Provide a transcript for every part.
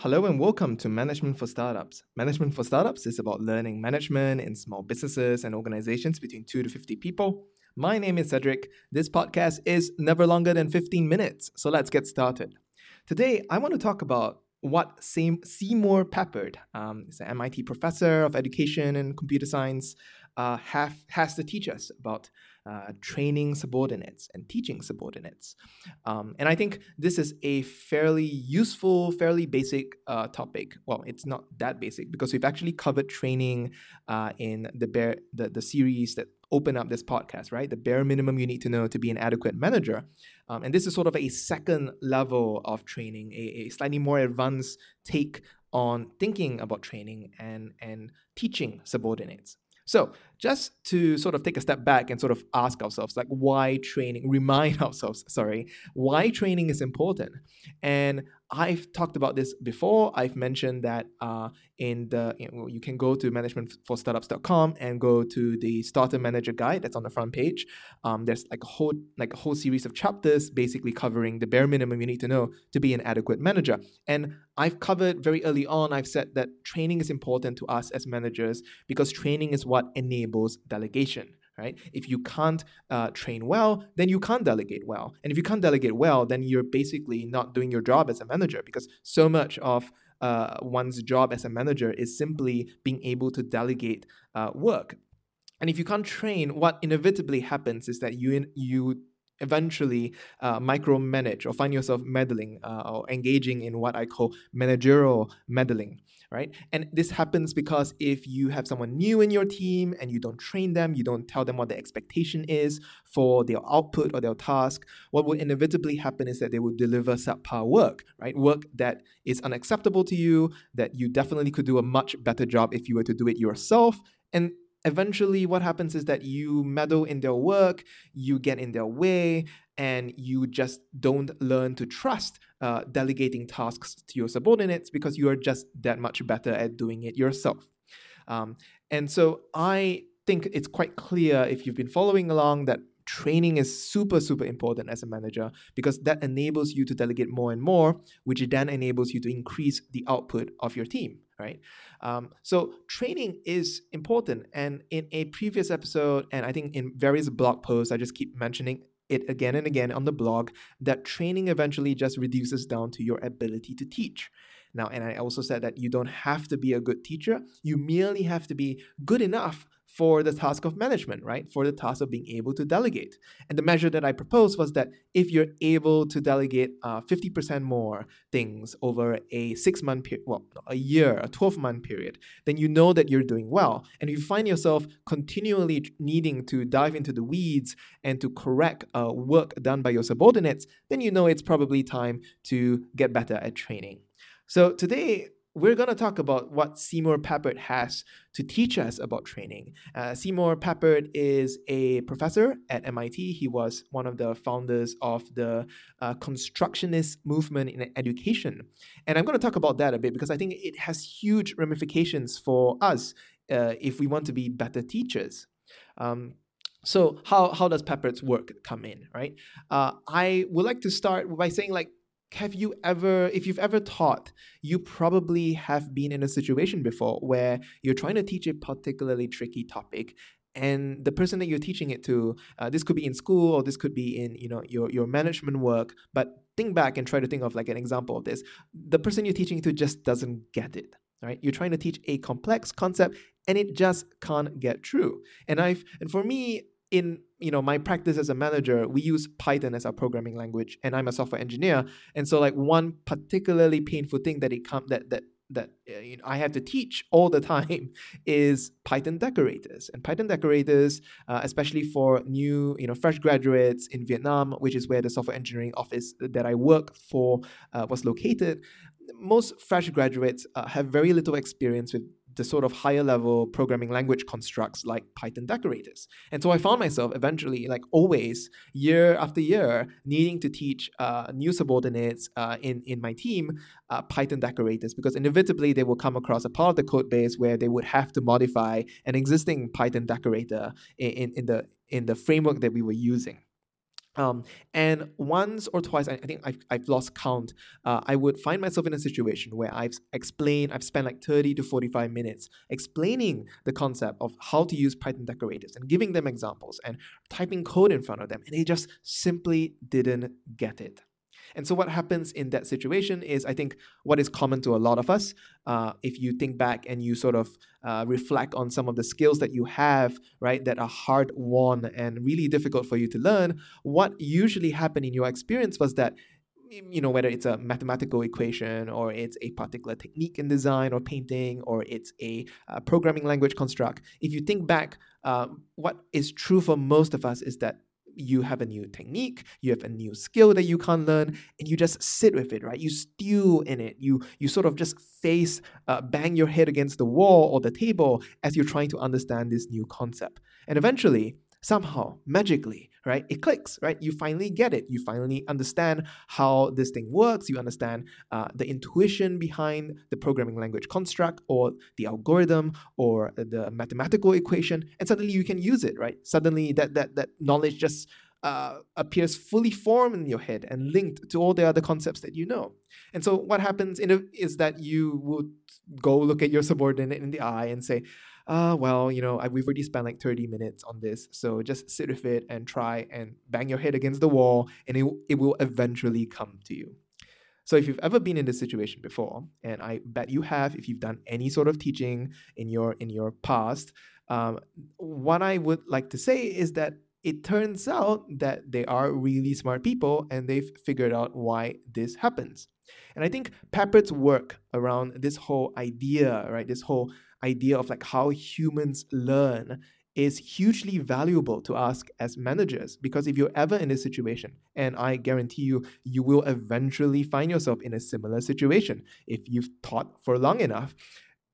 Hello and welcome to Management for Startups. Management for Startups is about learning management in small businesses and organizations between 2 to 50 people. My name is Cedric. This podcast is never longer than 15 minutes, so let's get started. Today, I want to talk about what Seymour Papert, is an MIT professor of education and computer science, has to teach us about training subordinates and teaching subordinates. And I think this is a fairly useful, fairly basic topic. Well, it's not that basic because we've actually covered training in the series that open up this podcast, right? The bare minimum you need to know to be an adequate manager. And this is sort of a second level of training, a slightly more advanced take on thinking about training and teaching subordinates. So just to sort of take a step back and sort of ask ourselves, like, why training is important. And I've talked about this before. I've mentioned that you can go to managementforstartups.com and go to the Starter Manager Guide that's on the front page. There's like a whole series of chapters basically covering the bare minimum you need to know to be an adequate manager. And I've covered very early on, I've said that training is important to us as managers because training is what enables delegation. Right? If you can't train well, then you can't delegate well. And if you can't delegate well, then you're basically not doing your job as a manager because so much of one's job as a manager is simply being able to delegate work. And if you can't train, what inevitably happens is that you eventually micromanage or find yourself meddling or engaging in what I call managerial meddling, right? And this happens because if you have someone new in your team and you don't train them, you don't tell them what the expectation is for their output or their task, what will inevitably happen is that they will deliver subpar work, right? Work that is unacceptable to you, that you definitely could do a much better job if you were to do it yourself. And eventually, what happens is that you meddle in their work, you get in their way, and you just don't learn to trust delegating tasks to your subordinates because you are just that much better at doing it yourself. And so I think it's quite clear if you've been following along that training is super, super important as a manager because that enables you to delegate more and more, which then enables you to increase the output of your team, right? So training is important. And in a previous episode, and I think in various blog posts, I just keep mentioning it again and again on the blog, that training eventually just reduces down to your ability to teach. Now, and I also said that you don't have to be a good teacher. You merely have to be good enough for the task of management, right? For the task of being able to delegate. And the measure that I proposed was that if you're able to delegate 50% more things over a 6-month period, well, a year, a 12-month period, then you know that you're doing well. And if you find yourself continually needing to dive into the weeds and to correct work done by your subordinates, then you know it's probably time to get better at training. So today, we're going to talk about what Seymour Papert has to teach us about training. Seymour Papert is a professor at MIT. He was one of the founders of the constructionist movement in education. And I'm going to talk about that a bit because I think it has huge ramifications for us if we want to be better teachers. So how does Papert's work come in, right? I would like to start by saying, like, if you've ever taught, you probably have been in a situation before where you're trying to teach a particularly tricky topic, and the person that you're teaching it to, this could be in school or this could be in, your management work, but think back and try to think of like an example of this. The person you're teaching it to just doesn't get it, right? You're trying to teach a complex concept and it just can't get through. And for me, in my practice as a manager, we use Python as our programming language, and I'm a software engineer. And so, like, one particularly painful thing that I have to teach all the time is Python decorators. And Python decorators, especially for new, fresh graduates in Vietnam, which is where the software engineering office that I work for was located. Most fresh graduates have very little experience with the sort of higher level programming language constructs like Python decorators. And so I found myself eventually, like always, year after year, needing to teach new subordinates in my team Python decorators because inevitably they will come across a part of the code base where they would have to modify an existing Python decorator in the framework that we were using. And once or twice, I think I've lost count, I would find myself in a situation where I've spent like 30 to 45 minutes explaining the concept of how to use Python decorators and giving them examples and typing code in front of them, and they just simply didn't get it. And so what happens in that situation is, I think, what is common to a lot of us. If you think back and you sort of reflect on some of the skills that you have, right, that are hard-won and really difficult for you to learn, what usually happened in your experience was that, you know, whether it's a mathematical equation or it's a particular technique in design or painting or it's a programming language construct, if you think back, what is true for most of us is that you have a new technique, you have a new skill that you can't learn, and you just sit with it, right? You stew in it. You sort of just bang your head against the wall or the table as you're trying to understand this new concept. And eventually, somehow, magically, right, it clicks, right? You finally get it. You finally understand how this thing works. You understand the intuition behind the programming language construct or the algorithm or the mathematical equation, and suddenly you can use it, right? Suddenly that knowledge just appears fully formed in your head and linked to all the other concepts that you know. And so what happens is that you would go look at your subordinate in the eye and say, well, you know, we've already spent like 30 minutes on this, so just sit with it and try and bang your head against the wall, and it will eventually come to you. So if you've ever been in this situation before, and I bet you have if you've done any sort of teaching in your past, what I would like to say is that it turns out that they are really smart people and they've figured out why this happens. And I think Papert's work around this whole idea, right, this whole idea of like how humans learn is hugely valuable to us as managers, because if you're ever in this situation, and I guarantee you will eventually find yourself in a similar situation if you've taught for long enough,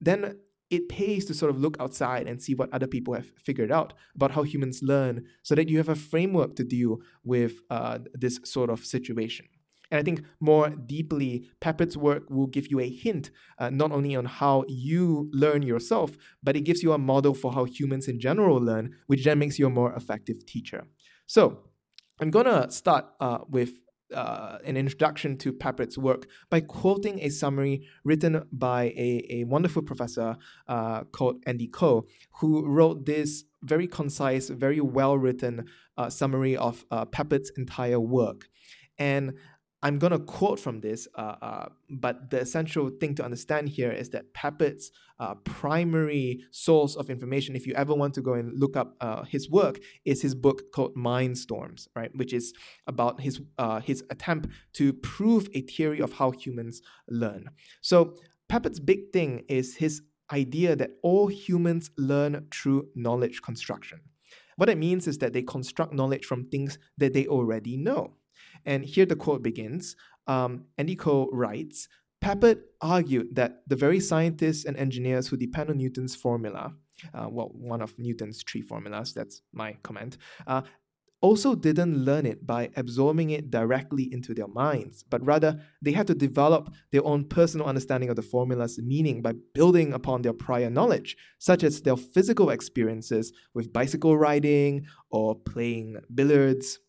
then it pays to sort of look outside and see what other people have figured out about how humans learn so that you have a framework to deal with this sort of situation. And I think more deeply, Papert's work will give you a hint, not only on how you learn yourself, but it gives you a model for how humans in general learn, which then makes you a more effective teacher. So I'm going to start with an introduction to Papert's work by quoting a summary written by a wonderful professor called Andy Koh, who wrote this very concise, very well-written summary of Papert's entire work. And I'm going to quote from this, but the essential thing to understand here is that Papert's primary source of information, if you ever want to go and look up his work, is his book called Mindstorms, right? Which is about his attempt to prove a theory of how humans learn. So Papert's big thing is his idea that all humans learn through knowledge construction. What it means is that they construct knowledge from things that they already know. And here the quote begins. Andy Koh writes, Papert argued that the very scientists and engineers who depend on Newton's formula, one of Newton's three formulas, that's my comment, also didn't learn it by absorbing it directly into their minds, but rather they had to develop their own personal understanding of the formula's meaning by building upon their prior knowledge, such as their physical experiences with bicycle riding or playing billiards.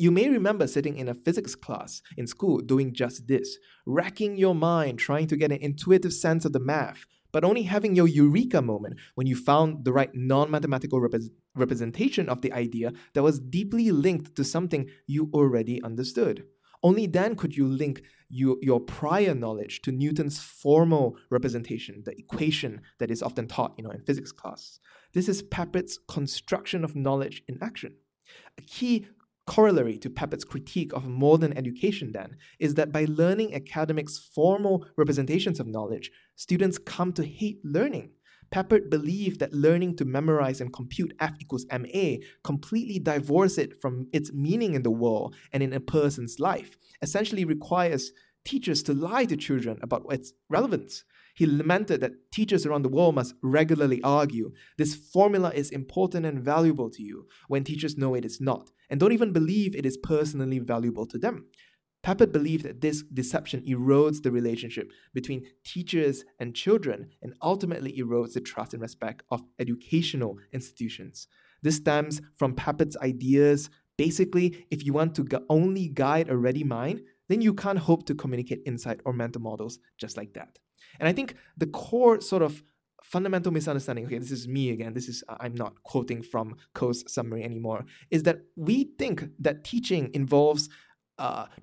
You may remember sitting in a physics class in school doing just this, racking your mind trying to get an intuitive sense of the math, but only having your eureka moment when you found the right non-mathematical representation of the idea that was deeply linked to something you already understood. Only then could you link your prior knowledge to Newton's formal representation, the equation that is often taught, in physics class. This is Papert's construction of knowledge in action. A key corollary to Papert's critique of modern education, then, is that by learning academics' formal representations of knowledge, students come to hate learning. Papert believed that learning to memorize and compute F equals MA completely divorces it from its meaning in the world and in a person's life, essentially requires teachers to lie to children about its relevance. He lamented that teachers around the world must regularly argue, this formula is important and valuable to you, when teachers know it is not, and don't even believe it is personally valuable to them. Papert believed that this deception erodes the relationship between teachers and children, and ultimately erodes the trust and respect of educational institutions. This stems from Papert's ideas Basically, if you want to only guide a ready mind, then you can't hope to communicate insight or mental models just like that. And I think the core sort of fundamental misunderstanding, okay, this is me again, I'm not quoting from Koh's summary anymore, is that we think that teaching involves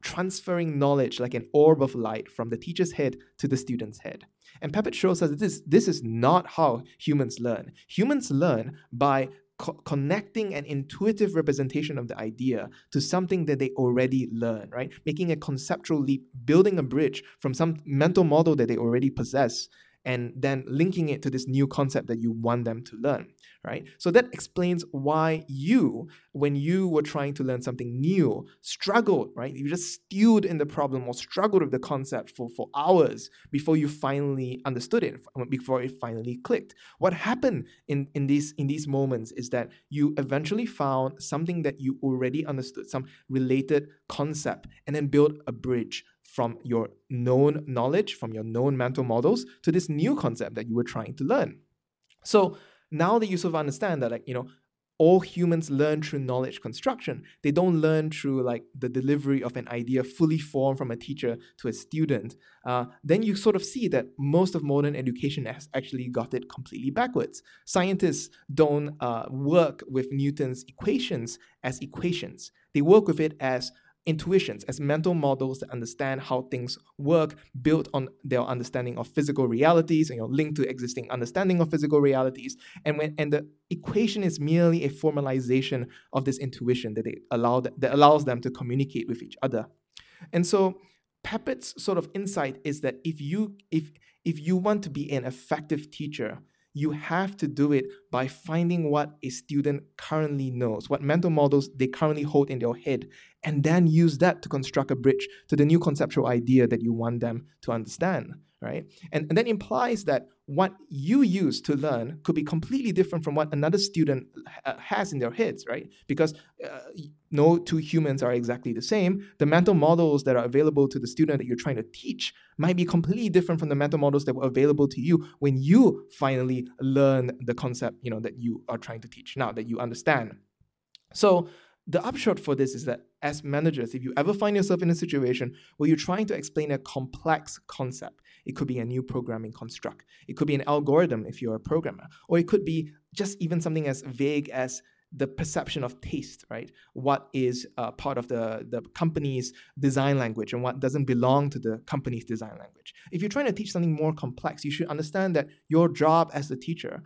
transferring knowledge like an orb of light from the teacher's head to the student's head. And Papert shows us that this is not how humans learn. Humans learn by connecting an intuitive representation of the idea to something that they already learn, right? Making a conceptual leap, building a bridge from some mental model that they already possess, and then linking it to this new concept that you want them to learn, right? So that explains why you, when you were trying to learn something new, struggled, right? You just stewed in the problem or struggled with the concept for hours before you finally understood it, before it finally clicked. What happened in these moments is that you eventually found something that you already understood, some related concept, and then built a bridge from your known knowledge, from your known mental models, to this new concept that you were trying to learn. So now that you sort of understand that, like, you know, all humans learn through knowledge construction. They don't learn through like the delivery of an idea fully formed from a teacher to a student. Then you sort of see that most of modern education has actually got it completely backwards. Scientists don't work with Newton's equations as equations. They work with it as intuitions, as mental models that understand how things work, built on their understanding of physical realities, and, you know, linked to existing understanding of physical realities. And the equation is merely a formalization of this intuition that allows them to communicate with each other. And so Papert's sort of insight is that if you want to be an effective teacher, you have to do it by finding what a student currently knows, what mental models they currently hold in their head, and then use that to construct a bridge to the new conceptual idea that you want them to understand, right? And that implies that what you use to learn could be completely different from what another student has in their heads, right? Because no two humans are exactly the same. The mental models that are available to the student that you're trying to teach might be completely different from the mental models that were available to you when you finally learn the concept, you know, that you are trying to teach now, that you understand. So the upshot for this is that as managers, if you ever find yourself in a situation where you're trying to explain a complex concept, it could be a new programming construct, it could be an algorithm if you're a programmer, or it could be just even something as vague as the perception of taste, right? What is part of the company's design language and what doesn't belong to the company's design language. If you're trying to teach something more complex, you should understand that your job as a teacher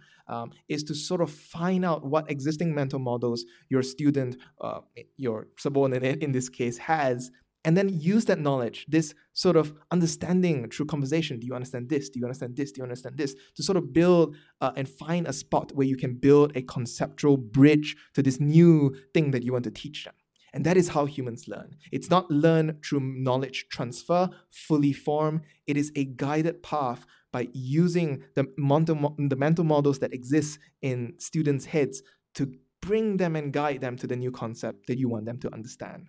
is to sort of find out what existing mental models your student, your subordinate in this case, has, and then use that knowledge, this sort of understanding through conversation. Do you understand this? Do you understand this? Do you understand this? To sort of build and find a spot where you can build a conceptual bridge to this new thing that you want to teach them. And that is how humans learn. It's not learn through knowledge transfer, fully formed. It is a guided path by using the mental models that exist in students' heads to bring them and guide them to the new concept that you want them to understand.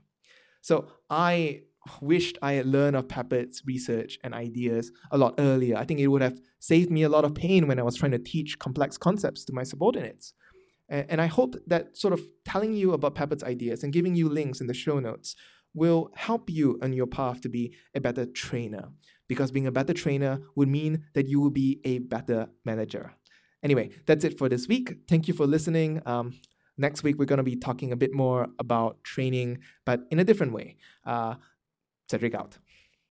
So I wished I had learned of Papert's research and ideas a lot earlier. I think it would have saved me a lot of pain when I was trying to teach complex concepts to my subordinates. And I hope that sort of telling you about Papert's ideas and giving you links in the show notes will help you on your path to be a better trainer, because being a better trainer would mean that you will be a better manager. Anyway, that's it for this week. Thank you for listening. Next week, we're going to be talking a bit more about training, but in a different way. Cedric out.